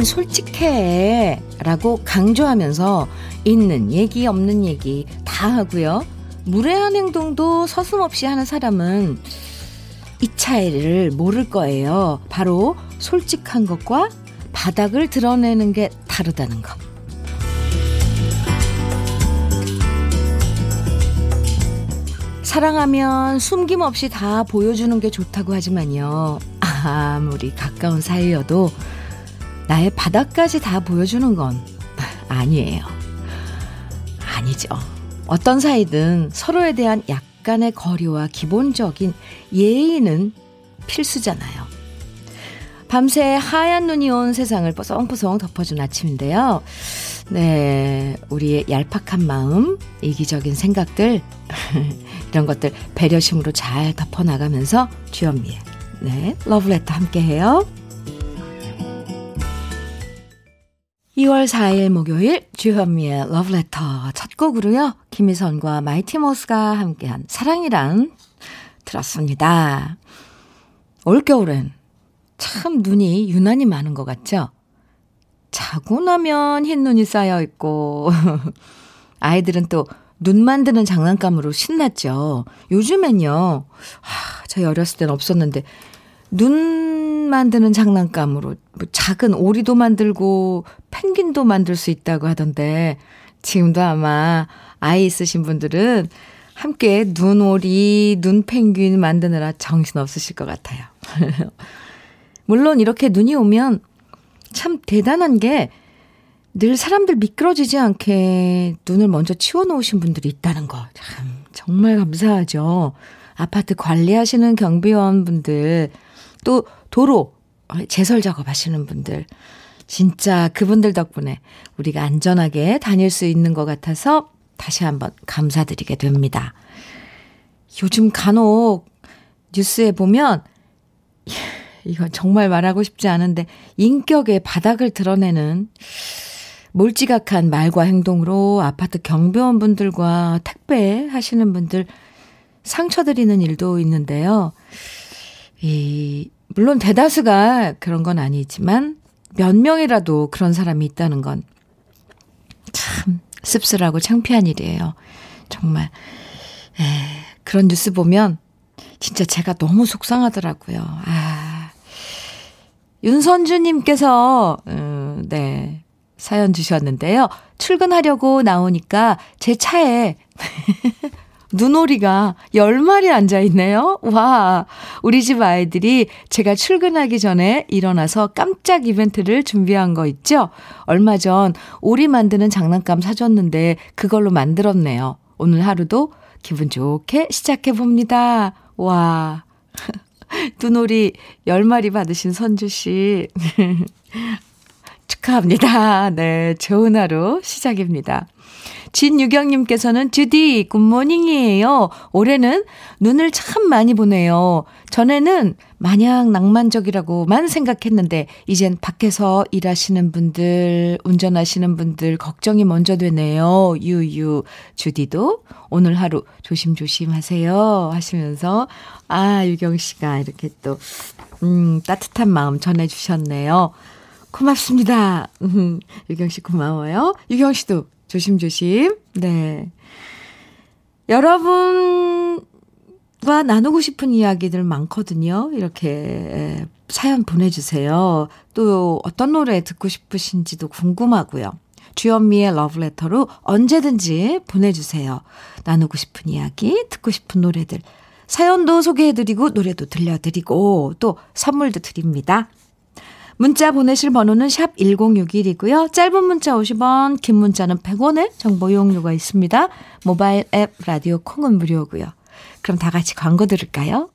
나는 솔직해 라고 강조하면서 있는 얘기 없는 얘기 다 하고요. 무례한 행동도 서슴없이 하는 사람은 이 차이를 모를 거예요. 바로 솔직한 것과 바닥을 드러내는 게 다르다는 것. 사랑하면 숨김없이 다 보여주는 게 좋다고 하지만요. 아무리 가까운 사이여도 나의 바닥까지 다 보여주는 건 아니에요. 아니죠. 어떤 사이든 서로에 대한 약간의 거리와 기본적인 예의는 필수잖아요. 밤새 하얀 눈이 온 세상을 뽀송뽀송 덮어준 아침인데요. 네, 우리의 얄팍한 마음, 이기적인 생각들 이런 것들 배려심으로 잘 덮어나가면서 주현미의 러브레터 함께해요. 2월 4일 목요일 주현미의 러브레터 첫 곡으로요. 김희선과 마이티모스가 함께한 사랑이란 들었습니다. 올겨울엔 참 눈이 유난히 많은 것 같죠? 자고 나면 흰눈이 쌓여있고 아이들은 또 눈 만드는 장난감으로 신났죠. 요즘엔요. 저희 어렸을 땐 없었는데 눈 만드는 장난감으로 뭐 작은 오리도 만들고 펭귄도 만들 수 있다고 하던데 지금도 아마 아이 있으신 분들은 함께 눈오리, 눈펭귄 만드느라 정신없으실 것 같아요. 물론 이렇게 눈이 오면 참 대단한 게 늘 사람들 미끄러지지 않게 눈을 먼저 치워놓으신 분들이 있다는 거 참 정말 감사하죠. 아파트 관리하시는 경비원분들 또 도로 제설 작업하시는 분들 진짜 그분들 덕분에 우리가 안전하게 다닐 수 있는 것 같아서 다시 한번 감사드리게 됩니다. 요즘 간혹 뉴스에 보면 이건 정말 말하고 싶지 않은데 인격의 바닥을 드러내는 몰지각한 말과 행동으로 아파트 경비원분들과 택배 하시는 분들 상처드리는 일도 있는데요. 물론 대다수가 그런 건 아니지만 몇 명이라도 그런 사람이 있다는 건 참 씁쓸하고 창피한 일이에요. 정말 그런 뉴스 보면 진짜 제가 너무 속상하더라고요. 윤선주님께서 사연 주셨는데요. 출근하려고 나오니까 제 차에 눈오리가 10마리 앉아있네요. 와, 우리 집 아이들이 제가 출근하기 전에 일어나서 깜짝 이벤트를 준비한 거 있죠? 얼마 전 오리 만드는 장난감 사줬는데 그걸로 만들었네요. 오늘 하루도 기분 좋게 시작해봅니다. 와, 눈오리 10마리 받으신 선주씨 축하합니다. 네, 좋은 하루 시작입니다. 진유경님께서는 주디 굿모닝이에요. 올해는 눈을 참 많이 보네요. 전에는 마냥 낭만적이라고만 생각했는데 이젠 밖에서 일하시는 분들 운전하시는 분들 걱정이 먼저 되네요. 유유 주디도 오늘 하루 조심조심 하세요 하시면서 유경씨가 이렇게 또 따뜻한 마음 전해주셨네요. 고맙습니다. 유경씨 고마워요. 유경씨도 조심조심. 네. 여러분과 나누고 싶은 이야기들 많거든요. 이렇게 사연 보내주세요. 또 어떤 노래 듣고 싶으신지도 궁금하고요. 주현미의 러브레터로 언제든지 보내주세요. 나누고 싶은 이야기, 듣고 싶은 노래들. 사연도 소개해드리고 노래도 들려드리고 또 선물도 드립니다. 문자 보내실 번호는 샵 1061이고요. 짧은 문자 50원, 긴 문자는 100원의 정보 이용료가 있습니다. 모바일 앱 라디오 콩은 무료고요. 그럼 다 같이 광고 들을까요?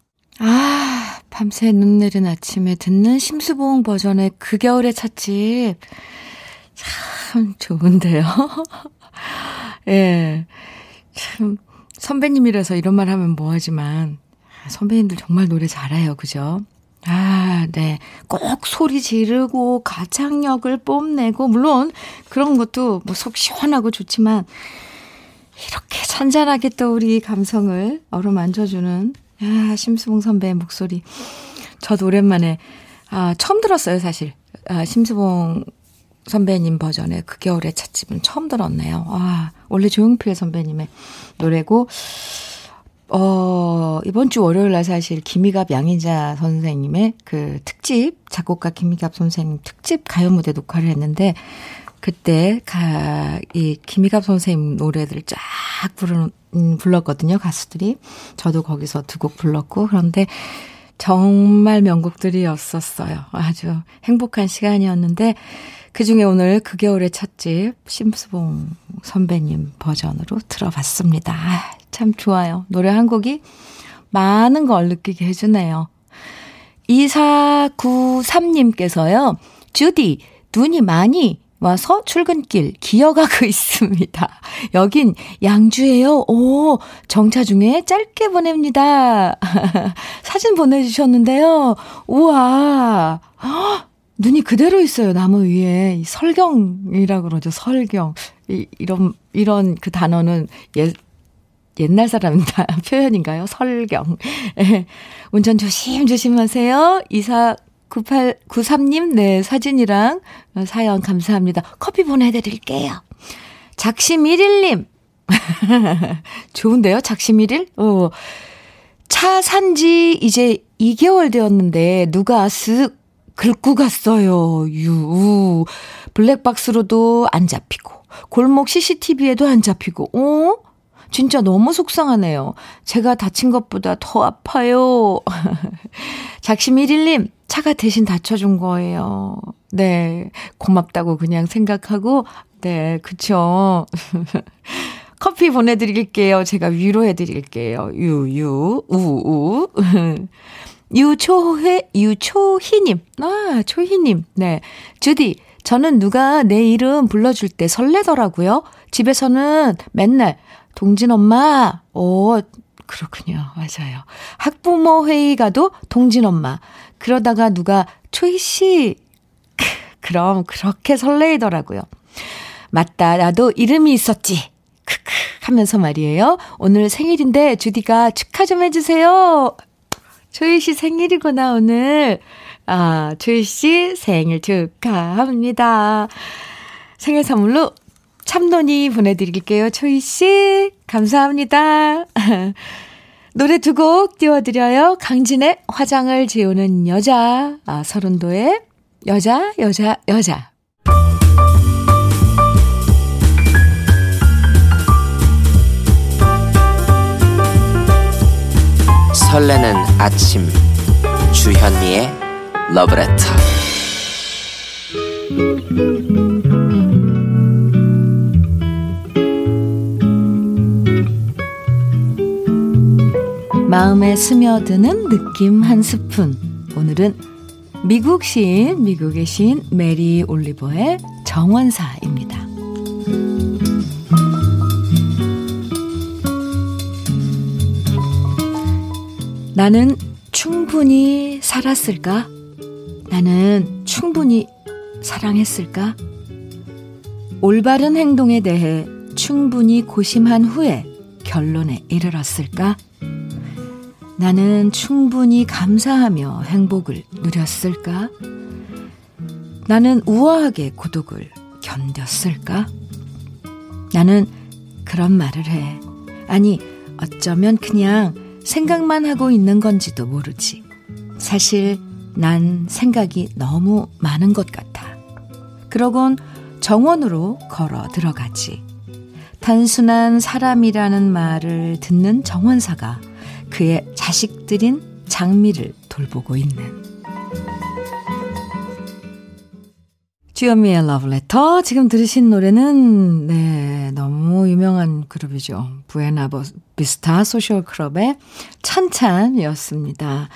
밤새 눈 내린 아침에 듣는 심수봉 버전의 그 겨울의 찻집 참 좋은데요. 예, 참 선배님이라서 이런 말 하면 뭐하지만 선배님들 정말 노래 잘해요. 그죠? 네. 꼭 소리 지르고 가창력을 뽐내고 물론 그런 것도 뭐 속 시원하고 좋지만 이렇게 잔잔하게 또 우리 감성을 어루만져주는 심수봉 선배의 목소리 저도 오랜만에 처음 들었어요 사실. 심수봉 선배님 버전의 그 겨울의 찻집은 처음 들었네요. 아, 원래 조용필 선배님의 노래고, 이번 주 월요일 날 사실 김희갑 양인자 선생님의 그 특집, 작곡가 김희갑 선생님 특집 가요 무대 녹화를 했는데, 그때 이 김희갑 선생님 노래들을 쫙 불렀거든요, 가수들이. 저도 거기서 두 곡 불렀고, 그런데 정말 명곡들이었었어요. 아주 행복한 시간이었는데, 그 중에 오늘 그 겨울의 찻집 심수봉 선배님 버전으로 들어봤습니다. 아, 참 좋아요. 노래 한 곡이 많은 걸 느끼게 해주네요. 2493님께서요. 주디, 눈이 많이 와서 출근길 기어가고 있습니다. 여긴 양주예요. 오, 정차 중에 짧게 보냅니다. 사진 보내주셨는데요. 우와, 허, 눈이 그대로 있어요. 나무 위에. 설경이라고 그러죠. 설경. 이런 그 단어는 옛날 사람 표현인가요? 설경. 운전 조심조심 하세요. 9893님, 네, 사진이랑 사연 감사합니다. 커피 보내드릴게요. 작심 1일님. 좋은데요? 작심 1일? 차 산지 이제 2개월 되었는데, 누가 쓱 긁고 갔어요. 유. 블랙박스로도 안 잡히고, 골목 CCTV에도 안 잡히고, 진짜 너무 속상하네요. 제가 다친 것보다 더 아파요. 작심 1일님, 차가 대신 다쳐준 거예요. 네, 고맙다고 그냥 생각하고, 네, 그쵸. 커피 보내드릴게요. 제가 위로해드릴게요. 우우. 유초희님. 아, 초희님. 네. 주디, 저는 누가 내 이름 불러줄 때 설레더라고요. 집에서는 맨날, 동진 엄마, 그렇군요. 맞아요. 학부모 회의 가도 동진 엄마. 그러다가 누가 초희 씨, 그럼 그렇게 설레이더라고요. 맞다, 나도 이름이 있었지. 크크 하면서 말이에요. 오늘 생일인데 주디가 축하 좀 해주세요. 초희 씨 생일이구나 오늘. 아, 초희 씨 생일 축하합니다. 생일 선물로 참논이 보내드릴게요. 초희 씨 감사합니다. 노래 두 곡 띄워드려요. 강진의 화장을 지우는 여자, 서른도의 여자. 설레는 아침 주현미의 러브레터. 마음에 스며드는 느낌 한 스푼. 오늘은 미국의 시인 메리 올리버의 정원사입니다. 나는 충분히 살았을까? 나는 충분히 사랑했을까? 올바른 행동에 대해 충분히 고심한 후에 결론에 이르렀을까? 나는 충분히 감사하며 행복을 누렸을까? 나는 우아하게 고독을 견뎠을까? 나는 그런 말을 해. 아니, 어쩌면 그냥 생각만 하고 있는 건지도 모르지. 사실 난 생각이 너무 많은 것 같아. 그러곤 정원으로 걸어 들어가지. 단순한 사람이라는 말을 듣는 정원사가 그의 자식들인 장미를 돌보고 있는 주현미의 러브레터. 지금 들으신 노래는 네, 너무 유명한 그룹이죠. 부에나비스타 소셜 클럽의 찬찬이었습니다.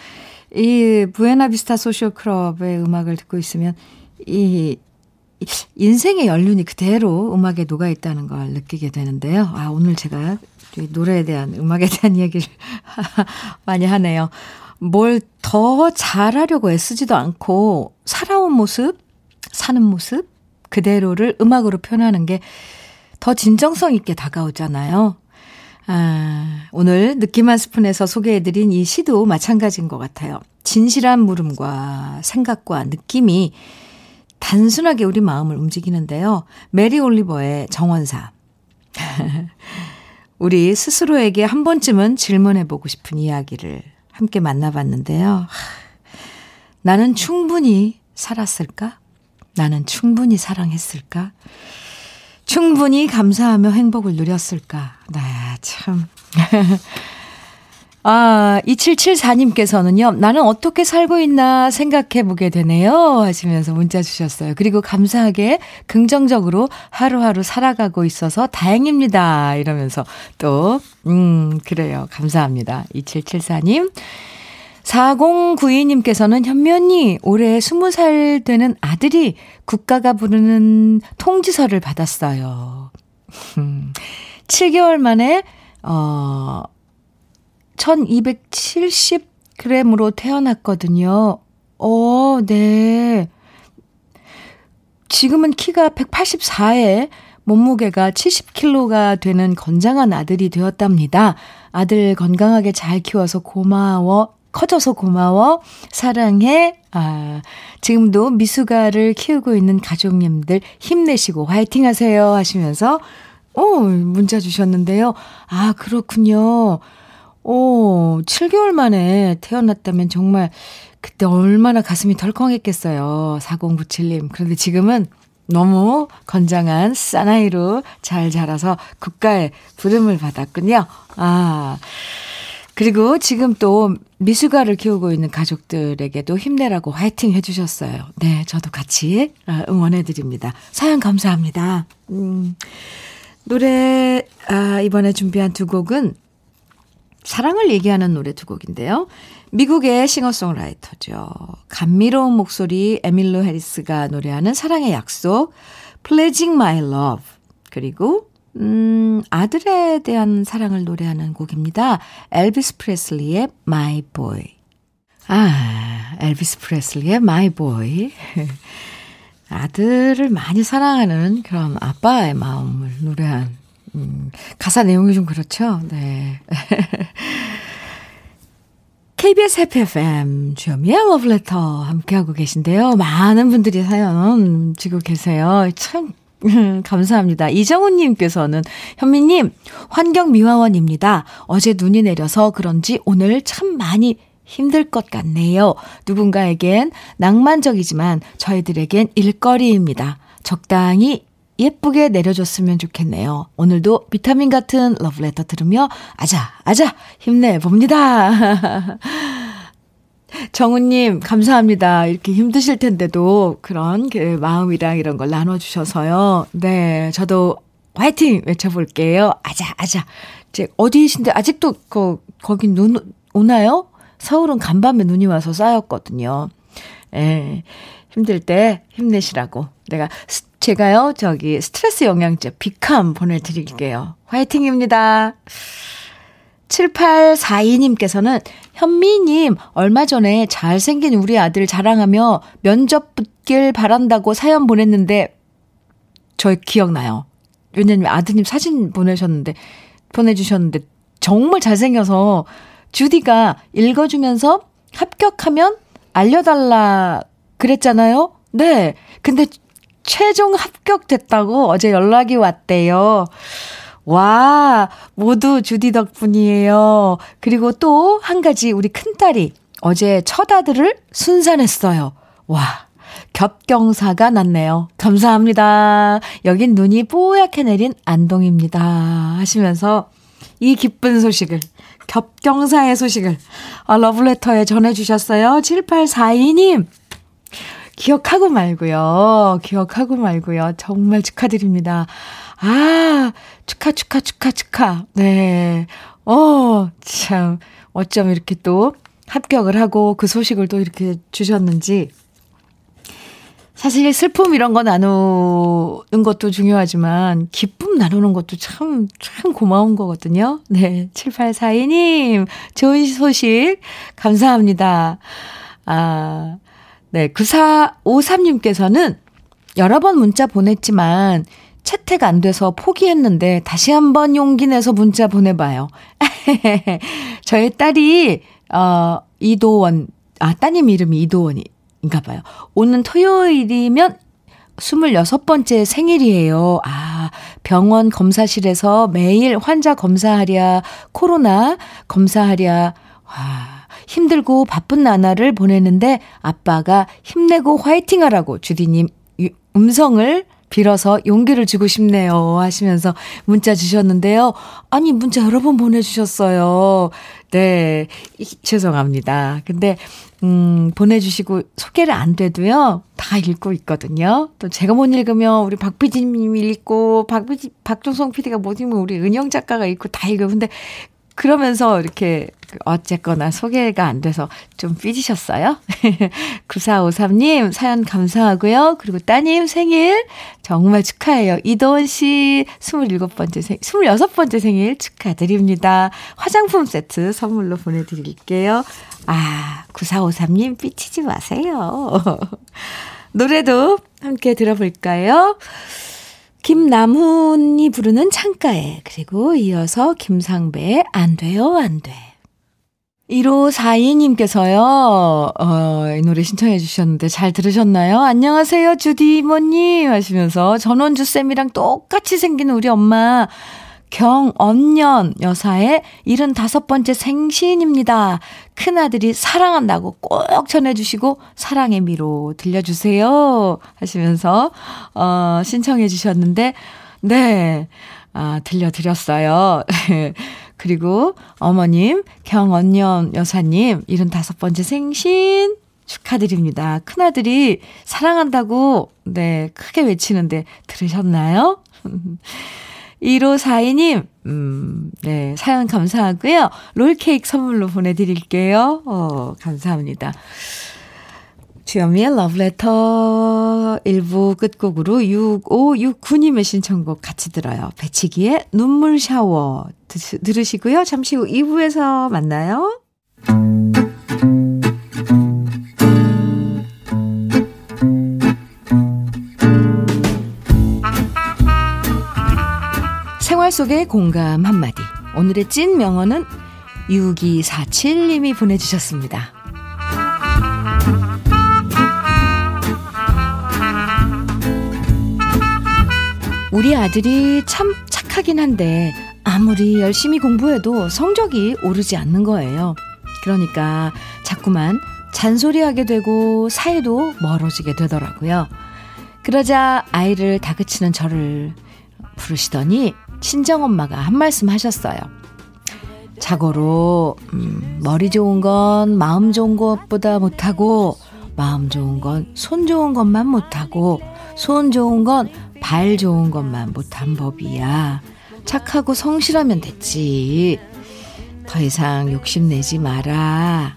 이 부에나비스타 소셜 클럽의 음악을 듣고 있으면 이 인생의 연륜이 그대로 음악에 녹아 있다는 걸 느끼게 되는데요. 아, 오늘 제가 노래에 대한, 음악에 대한 얘기를 많이 하네요. 뭘 더 잘하려고 애쓰지도 않고 살아온 모습, 사는 모습 그대로를 음악으로 표현하는 게 더 진정성 있게 다가오잖아요. 아, 오늘 느낌 한 스푼에서 소개해드린 이 시도 마찬가지인 것 같아요. 진실한 물음과 생각과 느낌이 단순하게 우리 마음을 움직이는데요. 메리 올리버의 정원사. 우리 스스로에게 한 번쯤은 질문해보고 싶은 이야기를 함께 만나봤는데요. 나는 충분히 살았을까? 나는 충분히 사랑했을까? 충분히 감사하며 행복을 누렸을까? 나 참. 아, 2774님께서는요. 나는 어떻게 살고 있나 생각해보게 되네요 하시면서 문자 주셨어요. 그리고 감사하게 긍정적으로 하루하루 살아가고 있어서 다행입니다 이러면서 또 그래요. 감사합니다. 2774님. 4092님께서는 현미 언니 올해 20살 되는 아들이 국가가 부르는 통지서를 받았어요. 7개월 만에 1270g으로 태어났거든요. 네. 지금은 키가 184에 몸무게가 70kg가 되는 건장한 아들이 되었답니다. 아들 건강하게 잘 키워서 고마워. 커져서 고마워. 사랑해. 지금도 미숙아를 키우고 있는 가족님들 힘내시고 화이팅 하세요 하시면서 문자 주셨는데요. 아, 그렇군요. 7개월 만에 태어났다면 정말 그때 얼마나 가슴이 덜컹했겠어요. 4097님. 그런데 지금은 너무 건장한 사나이로 잘 자라서 국가의 부름을 받았군요. 그리고 지금 또 미숙아를 키우고 있는 가족들에게도 힘내라고 화이팅 해주셨어요. 네, 저도 같이 응원해드립니다. 사연 감사합니다. 노래 이번에 준비한 두 곡은 사랑을 얘기하는 노래 두 곡인데요. 미국의 싱어송라이터죠. 감미로운 목소리 에밀로 해리스가 노래하는 사랑의 약속, Pledging My Love, 그리고 아들에 대한 사랑을 노래하는 곡입니다. 엘비스 프레슬리의 My Boy. 엘비스 프레슬리의 My Boy. 아들을 많이 사랑하는 그런 아빠의 마음을 노래한 가사 내용이 좀 그렇죠. 네. KBS 해피 FM 주현미의 러브레터 함께하고 계신데요. 많은 분들이 사연 주고 계세요. 참 감사합니다. 이정훈님께서는 현미님 환경미화원입니다. 어제 눈이 내려서 그런지 오늘 참 많이 힘들 것 같네요. 누군가에겐 낭만적이지만 저희들에겐 일거리입니다. 적당히 예쁘게 내려줬으면 좋겠네요. 오늘도 비타민 같은 러브레터 들으며 아자 힘내봅니다. 정우님 감사합니다. 이렇게 힘드실 텐데도 그런 그 마음이랑 이런 걸 나눠주셔서요. 네, 저도 화이팅 외쳐볼게요. 아자. 이제 어디신데 아직도 거기 눈 오나요? 서울은 간밤에 눈이 와서 쌓였거든요. 네, 힘들 때 힘내시라고 제가요, 스트레스 영양제 비캄 보내드릴게요. 화이팅입니다. 7842님께서는 현미님, 얼마 전에 잘생긴 우리 아들 자랑하며 면접 붙길 바란다고 사연 보냈는데, 저 기억나요. 왜냐면 아드님 사진 보내주셨는데, 정말 잘생겨서 주디가 읽어주면서 합격하면 알려달라 그랬잖아요? 네. 근데, 최종 합격됐다고 어제 연락이 왔대요. 와, 모두 주디 덕분이에요. 그리고 또 한 가지 우리 큰딸이 어제 첫 아들을 순산했어요. 와, 겹경사가 났네요. 감사합니다. 여긴 눈이 뽀얗게 내린 안동입니다 하시면서 이 기쁜 소식을, 겹경사의 소식을 러브레터에 전해주셨어요. 7842님. 기억하고 말고요. 정말 축하드립니다. 축하. 네. 참. 어쩜 이렇게 또 합격을 하고 그 소식을 또 이렇게 주셨는지. 사실 슬픔 이런 거 나누는 것도 중요하지만 기쁨 나누는 것도 참 고마운 거거든요. 네. 7842님, 좋은 소식 감사합니다. 네, 9453님께서는 여러 번 문자 보냈지만 채택 안 돼서 포기했는데 다시 한번 용기 내서 문자 보내봐요. 저의 딸이 따님 이름이 이도원인가 봐요. 오는 토요일이면 26번째 생일이에요. 아, 병원 검사실에서 매일 환자 검사하랴, 코로나 검사하랴. 와, 힘들고 바쁜 나날을 보내는데 아빠가 힘내고 화이팅하라고 주디님 음성을 빌어서 용기를 주고 싶네요 하시면서 문자 주셨는데요. 아니, 문자 여러 번 보내주셨어요. 네, 죄송합니다. 근데 보내주시고 소개를 안 돼도요. 다 읽고 있거든요. 또 제가 못 읽으면 우리 박PD님이 읽고 박종성 PD가 못 읽으면 우리 은영 작가가 읽고 다 읽어요. 근데 그러면서 이렇게 어쨌거나 소개가 안 돼서 좀 삐지셨어요? 9453님 사연 감사하고요. 그리고 따님 생일 정말 축하해요. 이도원 씨 26번째 생일 축하드립니다. 화장품 세트 선물로 보내드릴게요. 아, 9453님 삐치지 마세요. 노래도 함께 들어볼까요? 김남훈이 부르는 창가에, 그리고 이어서 김상배의 안 돼요 안 돼. 1542님께서요. 이 노래 신청해 주셨는데 잘 들으셨나요? 안녕하세요 주디 이모님 하시면서 전원주 쌤이랑 똑같이 생긴 우리 엄마 경언년 여사의 75번째 생신입니다. 큰아들이 사랑한다고 꼭 전해주시고 사랑의 미로 들려주세요 하시면서 신청해 주셨는데 네, 아, 들려드렸어요. 그리고 어머님 경언년 여사님 75번째 생신 축하드립니다. 큰아들이 사랑한다고 네 크게 외치는데 들으셨나요? 1542님, 네, 사연 감사하고요. 롤케이크 선물로 보내드릴게요. 감사합니다. 주현미의 러브레터 1부 끝곡으로 6569님의 신청곡 같이 들어요. 배치기의 눈물 샤워 들으시고요. 잠시 후 2부에서 만나요. 생활 속의 공감 한마디. 오늘의 찐 명언은 6247님이 보내주셨습니다. 우리 아들이 참 착하긴 한데 아무리 열심히 공부해도 성적이 오르지 않는 거예요. 그러니까 자꾸만 잔소리하게 되고 사이도 멀어지게 되더라고요. 그러자 아이를 다그치는 저를 부르시더니 친정엄마가 한 말씀 하셨어요. 자고로 머리 좋은 건 마음 좋은 것보다 못하고, 마음 좋은 건 손 좋은 것만 못하고, 손 좋은 건 발 좋은 것만 못한 법이야. 착하고 성실하면 됐지. 더 이상 욕심내지 마라.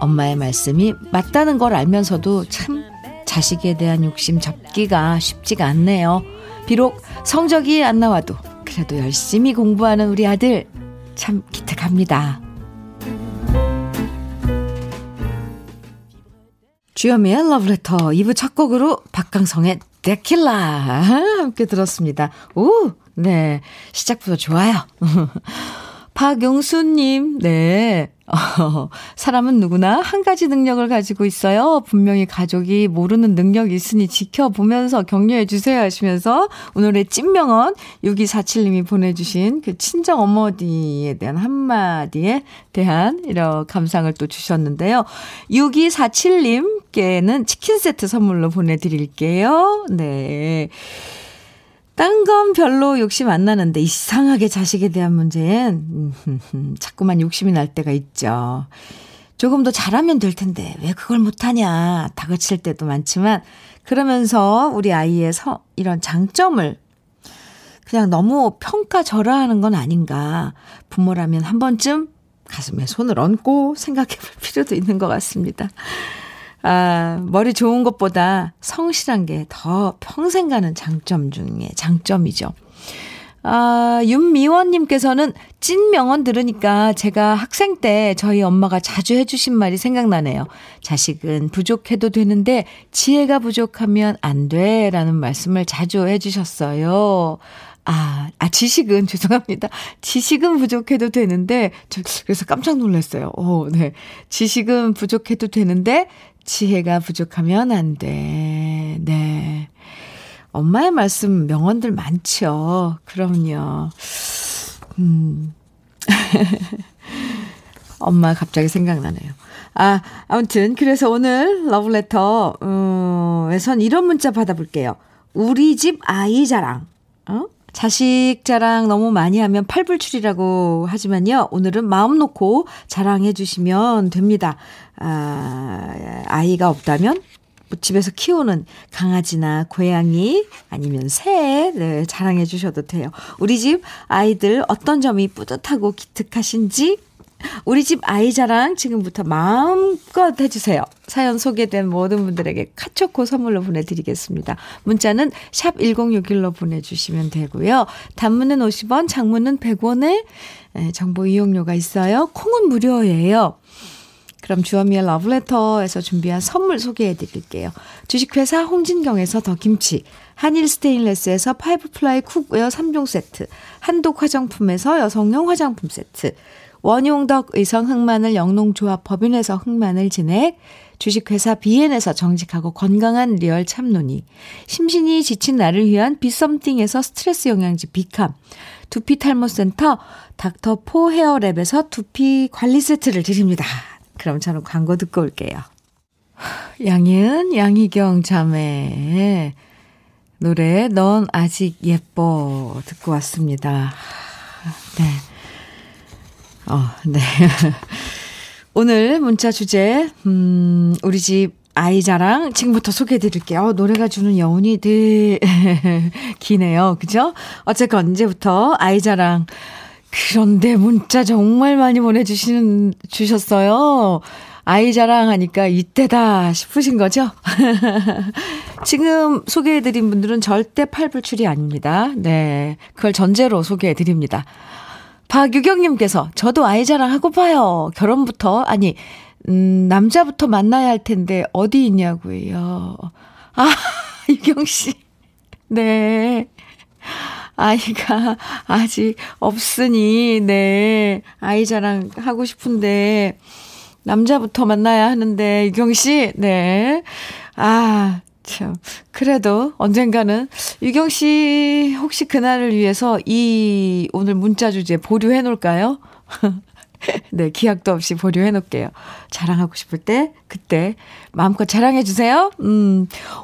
엄마의 말씀이 맞다는 걸 알면서도 참 자식에 대한 욕심 접기가 쉽지가 않네요. 비록 성적이 안 나와도 그래도 열심히 공부하는 우리 아들 참 기특합니다. 주현미의 러브레터 2부 첫 곡으로 박강성의 데킬라 함께 들었습니다. 오, 네, 시작부터 좋아요. 박용수님, 네. 사람은 누구나 한 가지 능력을 가지고 있어요. 분명히 가족이 모르는 능력이 있으니 지켜보면서 격려해 주세요 하시면서 오늘의 찐명언 6247님이 보내주신 그 친정 어머니에 대한 한마디에 대한 이런 감상을 또 주셨는데요. 6247님께는 치킨 세트 선물로 보내드릴게요. 네. 딴 건 별로 욕심 안 나는데 이상하게 자식에 대한 문제엔 자꾸만 욕심이 날 때가 있죠. 조금 더 잘하면 될 텐데 왜 그걸 못하냐 다그칠 때도 많지만, 그러면서 우리 아이의 이런 장점을 그냥 너무 평가절하하는 건 아닌가, 부모라면 한 번쯤 가슴에 손을 얹고 생각해 볼 필요도 있는 것 같습니다. 아, 머리 좋은 것보다 성실한 게 더 평생 가는 장점 중에 장점이죠. 아, 윤미원님께서는 찐 명언 들으니까 제가 학생 때 저희 엄마가 자주 해주신 말이 생각나네요. 자식은 부족해도 되는데 지혜가 부족하면 안 돼라는 말씀을 자주 해주셨어요. 지식은, 죄송합니다. 지식은 부족해도 되는데, 그래서 깜짝 놀랐어요. 네. 지식은 부족해도 되는데, 지혜가 부족하면 안 돼. 네. 엄마의 말씀 명언들 많죠. 그럼요. 엄마 갑자기 생각나네요. 아, 아무튼 그래서 오늘 러브레터에선 이런 문자 받아볼게요. 우리 집 아이 자랑. 어? 자식 자랑 너무 많이 하면 팔불출이라고 하지만요. 오늘은 마음 놓고 자랑해 주시면 됩니다. 아, 아이가 없다면 집에서 키우는 강아지나 고양이 아니면 새 네, 자랑해 주셔도 돼요. 우리 집 아이들 어떤 점이 뿌듯하고 기특하신지 우리 집 아이 자랑 지금부터 마음껏 해주세요. 사연 소개된 모든 분들에게 카초코 선물로 보내드리겠습니다. 문자는 샵 1061로 보내주시면 되고요. 단문은 50원, 장문은 100원에 정보 이용료가 있어요. 콩은 무료예요. 그럼 주현미의 러브레터에서 준비한 선물 소개해드릴게요. 주식회사 홍진경에서 더김치, 한일 스테인레스에서 파이브플라이 쿡웨어 3종 세트, 한독 화장품에서 여성용 화장품 세트, 원용덕 의성 흑마늘 영농조합 법인에서 흑마늘 진액, 주식회사 비엔에서 정직하고 건강한 리얼 참논이, 심신이 지친 나를 위한 비썸띵에서 스트레스 영양제 비캄, 두피탈모센터 닥터포 헤어랩에서 두피 관리 세트를 드립니다. 그럼 저는 광고 듣고 올게요. 양희은, 양희경 자매의 노래 넌 아직 예뻐 듣고 왔습니다. 네. 네. 오늘 문자 주제 우리 집 아이 자랑 지금부터 소개해드릴게요. 노래가 주는 여운이 되게 기네요. 그죠? 어쨌건 이제부터 아이 자랑. 그런데 문자 정말 많이 보내주셨어요. 아이 자랑하니까 이때다 싶으신 거죠? 지금 소개해드린 분들은 절대 팔불출이 아닙니다. 네, 그걸 전제로 소개해드립니다. 박유경님께서 저도 아이 자랑하고 봐요. 결혼부터 아니 남자부터 만나야 할 텐데 어디 있냐고요. 아 유경 씨, 네. 아이가 아직 없으니, 네. 아이 자랑 하고 싶은데, 남자부터 만나야 하는데, 유경 씨, 네. 아, 참. 그래도 언젠가는, 유경 씨, 혹시 그날을 위해서 이 오늘 문자 주제 보류해 놓을까요? 네, 기약도 없이 보류해 놓을게요. 자랑하고 싶을 때, 그때 마음껏 자랑해 주세요.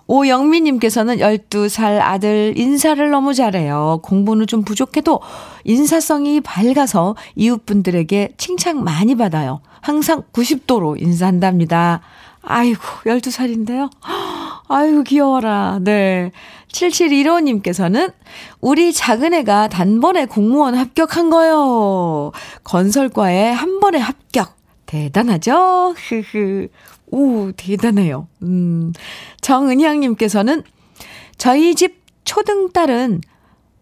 오영미님께서는 12살 아들 인사를 너무 잘해요. 공부는 좀 부족해도 인사성이 밝아서 이웃분들에게 칭찬 많이 받아요. 항상 90도로 인사한답니다. 아이고, 12살인데요. 아이고, 귀여워라. 네. 7715님께서는 우리 작은애가 단번에 공무원 합격한 거요. 건설과에 한 번에 합격. 대단하죠? 흐흐. 오, 대단해요. 정은향님께서는 저희 집 초등딸은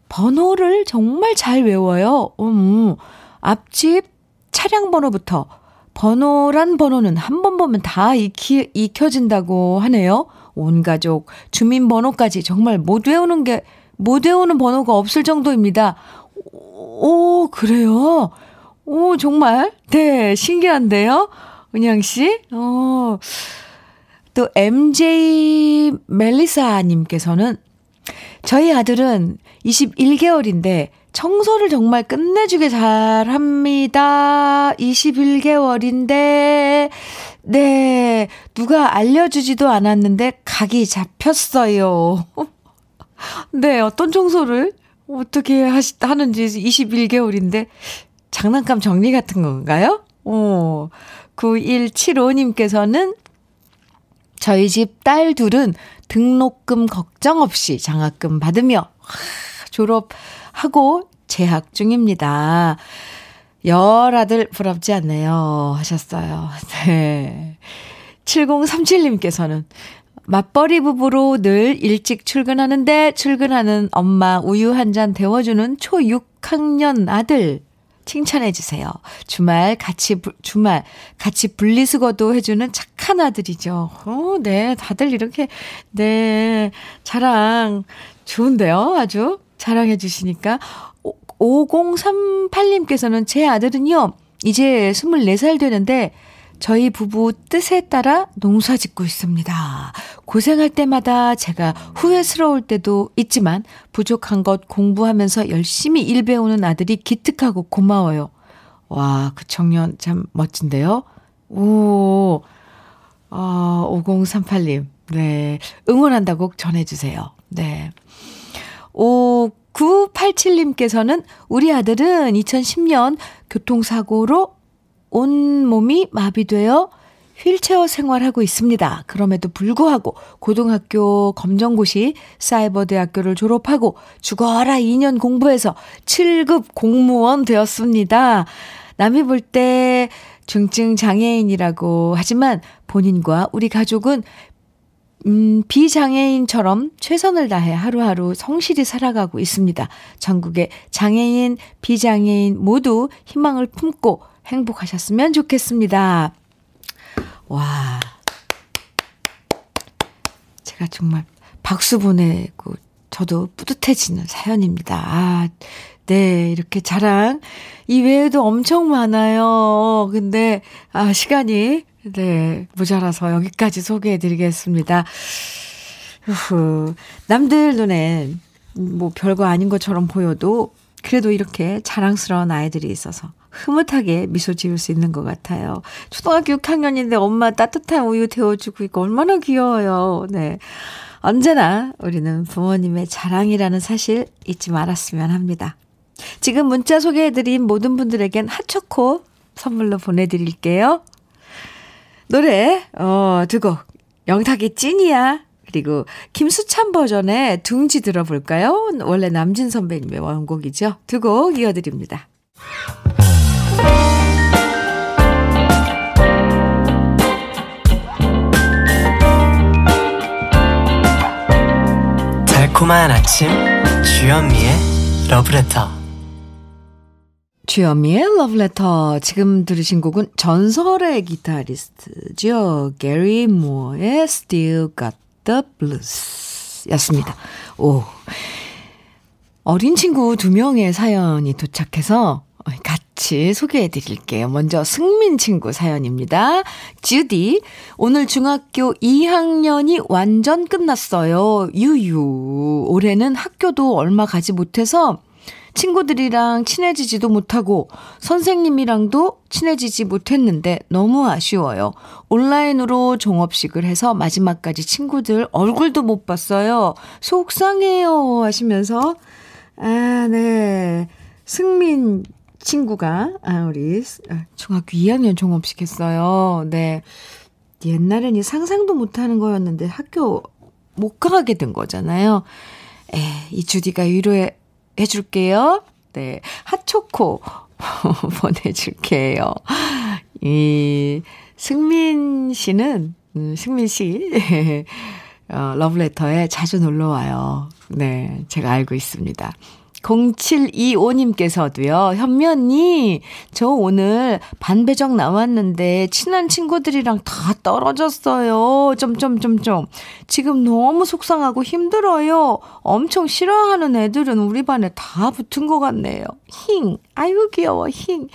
번호를 정말 잘 외워요. 앞집 차량 번호부터 번호란 번호는 한 번 보면 다 익혀진다고 하네요. 온 가족, 주민번호까지 정말 못 외우는 번호가 없을 정도입니다. 오, 그래요? 오, 정말? 네, 신기한데요? 은양씨? 또, MJ 멜리사님께서는 저희 아들은 21개월인데 청소를 정말 끝내주게 잘합니다. 21개월인데 네 누가 알려주지도 않았는데 각이 잡혔어요. 네 어떤 청소를 어떻게 하는지 21개월인데 장난감 정리 같은 건가요? 9175님께서는 저희 집 딸 둘은 등록금 걱정 없이 장학금 받으며 졸업하고 재학 중입니다. 열 아들 부럽지 않네요 하셨어요. 네. 7037님께서는 맞벌이 부부로 늘 일찍 출근하는데 출근하는 엄마 우유 한 잔 데워주는 초 6학년 아들 칭찬해 주세요. 주말 같이 분리수거도 해주는 착한 아들이죠. 네, 다들 이렇게 네 자랑 좋은데요, 아주 자랑해 주시니까 5038님께서는 제 아들은요 이제 24살 되는데 저희 부부 뜻에 따라 농사 짓고 있습니다. 고생할 때마다 제가 후회스러울 때도 있지만 부족한 것 공부하면서 열심히 일 배우는 아들이 기특하고 고마워요. 와, 그 청년 참 멋진데요. 오, 5038님. 네, 응원한다고 전해주세요. 네. 5987님께서는 우리 아들은 2010년 교통사고로 온몸이 마비되어 휠체어 생활하고 있습니다. 그럼에도 불구하고 고등학교 검정고시 사이버대학교를 졸업하고 죽어라 2년 공부해서 7급 공무원 되었습니다. 남이 볼 때 중증 장애인이라고 하지만 본인과 우리 가족은 비장애인처럼 최선을 다해 하루하루 성실히 살아가고 있습니다. 전국의 장애인, 비장애인 모두 희망을 품고 행복하셨으면 좋겠습니다. 와, 제가 정말 박수 보내고 저도 뿌듯해지는 사연입니다. 아, 네, 이렇게 자랑 이 외에도 엄청 많아요. 근데 시간이 모자라서 여기까지 소개해드리겠습니다. 남들 눈엔 뭐 별거 아닌 것처럼 보여도 그래도 이렇게 자랑스러운 아이들이 있어서 흐뭇하게 미소 지을 수 있는 것 같아요. 초등학교 6학년인데 엄마 따뜻한 우유 데워주고 이거 얼마나 귀여워요. 네, 언제나 우리는 부모님의 자랑이라는 사실 잊지 말았으면 합니다. 지금 문자 소개해드린 모든 분들에겐 핫초코 선물로 보내드릴게요. 노래 두 곡, 영탁의 찐이야 그리고 김수찬 버전의 둥지 들어볼까요? 원래 남진 선배님의 원곡이죠. 두 곡 이어드립니다. 달콤한 아침 주현미의 러브레터. 주현미의 러브레터. 지금 들으신 곡은 전설의 기타리스트죠. 게리 모어의 Still Got the Blues 였습니다. 오, 어린 친구 두 명의 사연이 도착해서 같이 소개해 드릴게요. 먼저 승민 친구 사연입니다. 주디, 오늘 중학교 2학년이 완전 끝났어요. 유유, 올해는 학교도 얼마 가지 못해서 친구들이랑 친해지지도 못하고 선생님이랑도 친해지지 못했는데 너무 아쉬워요. 온라인으로 종업식을 해서 마지막까지 친구들 얼굴도 못 봤어요. 속상해요 하시면서, 아, 네, 승민 친구가 우리 중학교 2학년 종업식 했어요. 네, 옛날에는 상상도 못하는 거였는데 학교 못 가게 된 거잖아요. 이 주디가 위로해 해줄게요. 네, 핫초코 보내줄게요. 이 승민 씨는 승민 씨 러브레터에 자주 놀러 와요. 네, 제가 알고 있습니다. 0725님께서도요. 현미 언니, 저 오늘 반배정 나왔는데 친한 친구들이랑 다 떨어졌어요. 점점점점. 지금 너무 속상하고 힘들어요. 엄청 싫어하는 애들은 우리 반에 다 붙은 것 같네요. 힝. 아유 귀여워. 힝.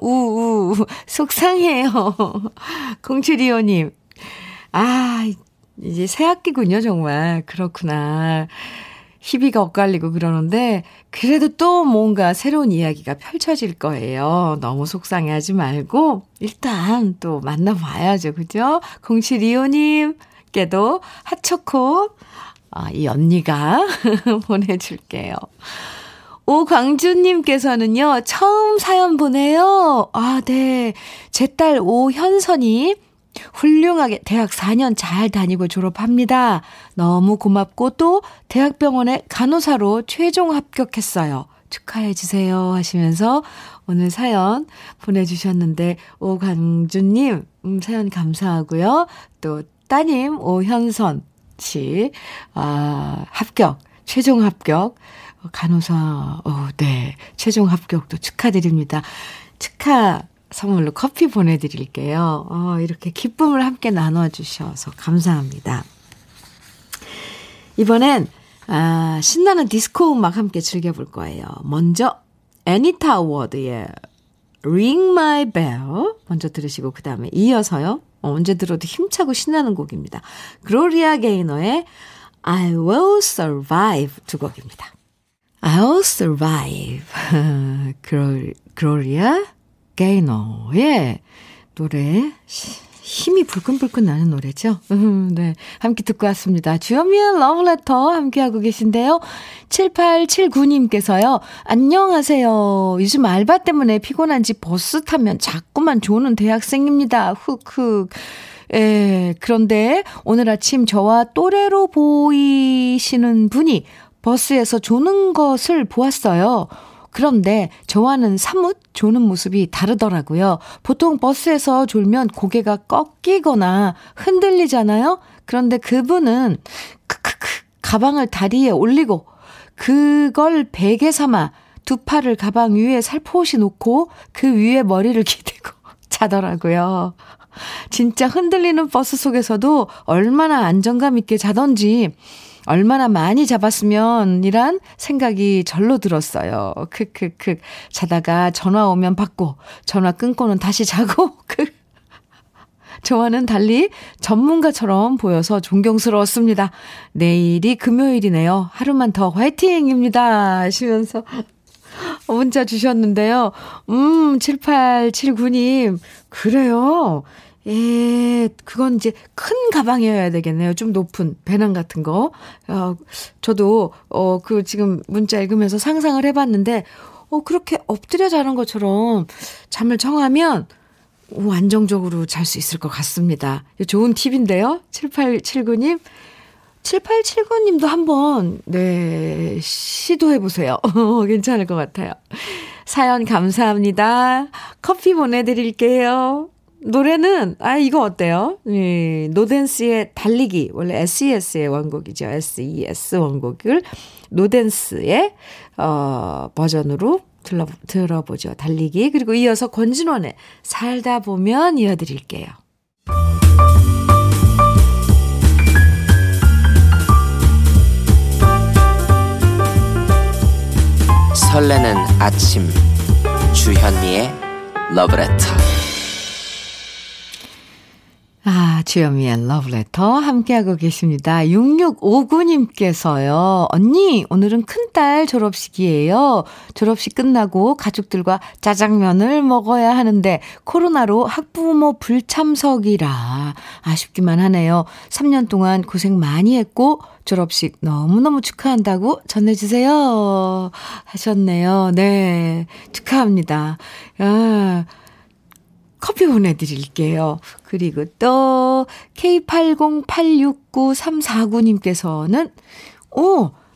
우우. 속상해요. 0725님. 아, 이제 새 학기군요. 정말. 그렇구나. 희비가 엇갈리고 그러는데 그래도 또 뭔가 새로운 이야기가 펼쳐질 거예요. 너무 속상해하지 말고 일단 또 만나봐야죠. 그죠? 0725님께도 핫초코 이 언니가 보내줄게요. 오광준님께서는요. 처음 사연 보내요. 아, 네. 제 딸 오현선이 훌륭하게 대학 4년 잘 다니고 졸업합니다. 너무 고맙고 또 대학병원에 간호사로 최종 합격했어요. 축하해 주세요 하시면서 오늘 사연 보내주셨는데, 오광준님 사연 감사하고요. 또 따님 오현선 씨 합격, 최종 합격 간호사, 네, 최종 합격도 축하드립니다. 축하 선물로 커피 보내드릴게요. 이렇게 기쁨을 함께 나눠주셔서 감사합니다. 이번엔 신나는 디스코 음악 함께 즐겨볼 거예요. 먼저 애니타 워드의 Ring My Bell 먼저 들으시고 그 다음에 이어서요. 언제 들어도 힘차고 신나는 곡입니다. 글로리아 게이너의 I Will Survive 두 곡입니다. I'll Survive 글로리아 게이너의 노래 힘이 불끈불끈 나는 노래죠. 네, 함께 듣고 왔습니다. 주현미의 러브레터 함께하고 계신데요. 7879님께서요. 안녕하세요. 요즘 알바 때문에 피곤한지 버스 타면 자꾸만 조는 대학생입니다. 흑흑. 예, 그런데 오늘 아침 저와 또래로 보이시는 분이 버스에서 조는 것을 보았어요. 그런데 저와는 사뭇 조는 모습이 다르더라고요. 보통 버스에서 졸면 고개가 꺾이거나 흔들리잖아요. 그런데 그분은 가방을 다리에 올리고 그걸 베개 삼아 두 팔을 가방 위에 살포시 놓고 그 위에 머리를 기대고 자더라고요. 진짜 흔들리는 버스 속에서도 얼마나 안정감 있게 자던지 얼마나 많이 잡았으면 이란 생각이 절로 들었어요. 크크크. 자다가 전화 오면 받고 전화 끊고는 다시 자고. 저와는 달리 전문가처럼 보여서 존경스러웠습니다. 내일이 금요일이네요. 하루만 더 화이팅입니다 하시면서 문자 주셨는데요. 7879님 그래요. 예, 그건 이제 큰 가방이어야 되겠네요. 좀 높은 배낭 같은 거. 저도 그 지금 문자 읽으면서 상상을 해봤는데 그렇게 엎드려 자는 것처럼 잠을 청하면 안정적으로 잘 수 있을 것 같습니다. 좋은 팁인데요. 7879님. 7879님도 한번 네 시도해보세요. 괜찮을 것 같아요. 사연 감사합니다. 커피 보내드릴게요. 노래는 이거 어때요? 예, 노댄스의 달리기 원래 S.E.S.의 원곡이죠. S.E.S. 원곡을 노댄스의 버전으로 들어보죠. 달리기 그리고 이어서 권진원의 살다 보면 이어드릴게요. 설레는 아침 주현미의 러브레터. 주현미의 러브레터 함께하고 계십니다. 6659님께서요. 언니 오늘은 큰딸 졸업식이에요. 졸업식 끝나고 가족들과 짜장면을 먹어야 하는데 코로나로 학부모 불참석이라 아쉽기만 하네요. 3년 동안 고생 많이 했고 졸업식 너무너무 축하한다고 전해주세요 하셨네요. 네 축하합니다. 커피 보내드릴게요. 그리고 또 K80869349님께서는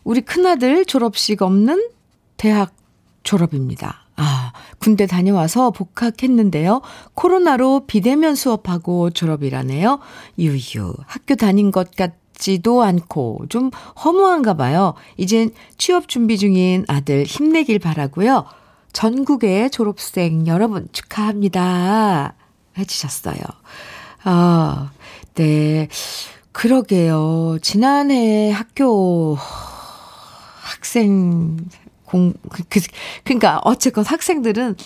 우리 큰아들 졸업식 없는 대학 졸업입니다. 군대 다녀와서 복학했는데요. 코로나로 비대면 수업하고 졸업이라네요. 유유, 학교 다닌 것 같지도 않고 좀 허무한가 봐요. 이젠 취업 준비 중인 아들 힘내길 바라고요. 전국의 졸업생 여러분 축하합니다. 해주셨어요. 네. 그러게요. 지난해 학교 그러니까 어쨌건 학생들은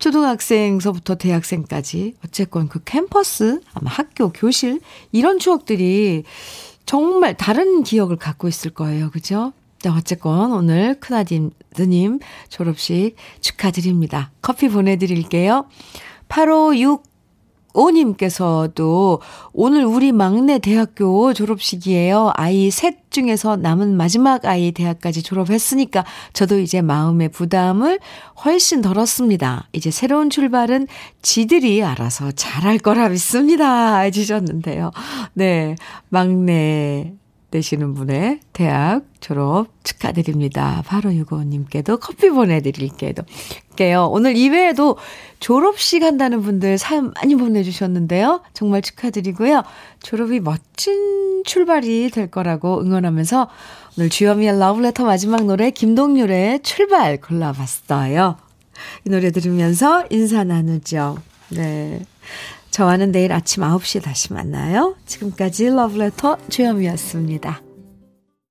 초등학생서부터 대학생까지 어쨌건 그 캠퍼스, 아마 학교, 교실 이런 추억들이 정말 다른 기억을 갖고 있을 거예요. 그죠? 어쨌건 오늘 큰아드님 졸업식 축하드립니다. 커피 보내드릴게요. 8565님께서도 오늘 우리 막내 대학교 졸업식이에요. 아이 셋 중에서 남은 마지막 아이 대학까지 졸업했으니까 저도 이제 마음의 부담을 훨씬 덜었습니다. 이제 새로운 출발은 지들이 알아서 잘할 거라 믿습니다. 해주셨는데요. 네, 막내 되시는 분의 대학 졸업 축하드립니다. 8565님께도 커피 보내드릴게요. 오늘 이외에도 졸업식 한다는 분들 사연 많이 보내주셨는데요. 정말 축하드리고요. 졸업이 멋진 출발이 될 거라고 응원하면서 오늘 주현미의 러브레터 마지막 노래 김동률의 출발 골라봤어요. 이 노래 들으면서 인사 나누죠. 네. 저와는 내일 아침 9시에 다시 만나요. 지금까지 러브레터 주현미였습니다.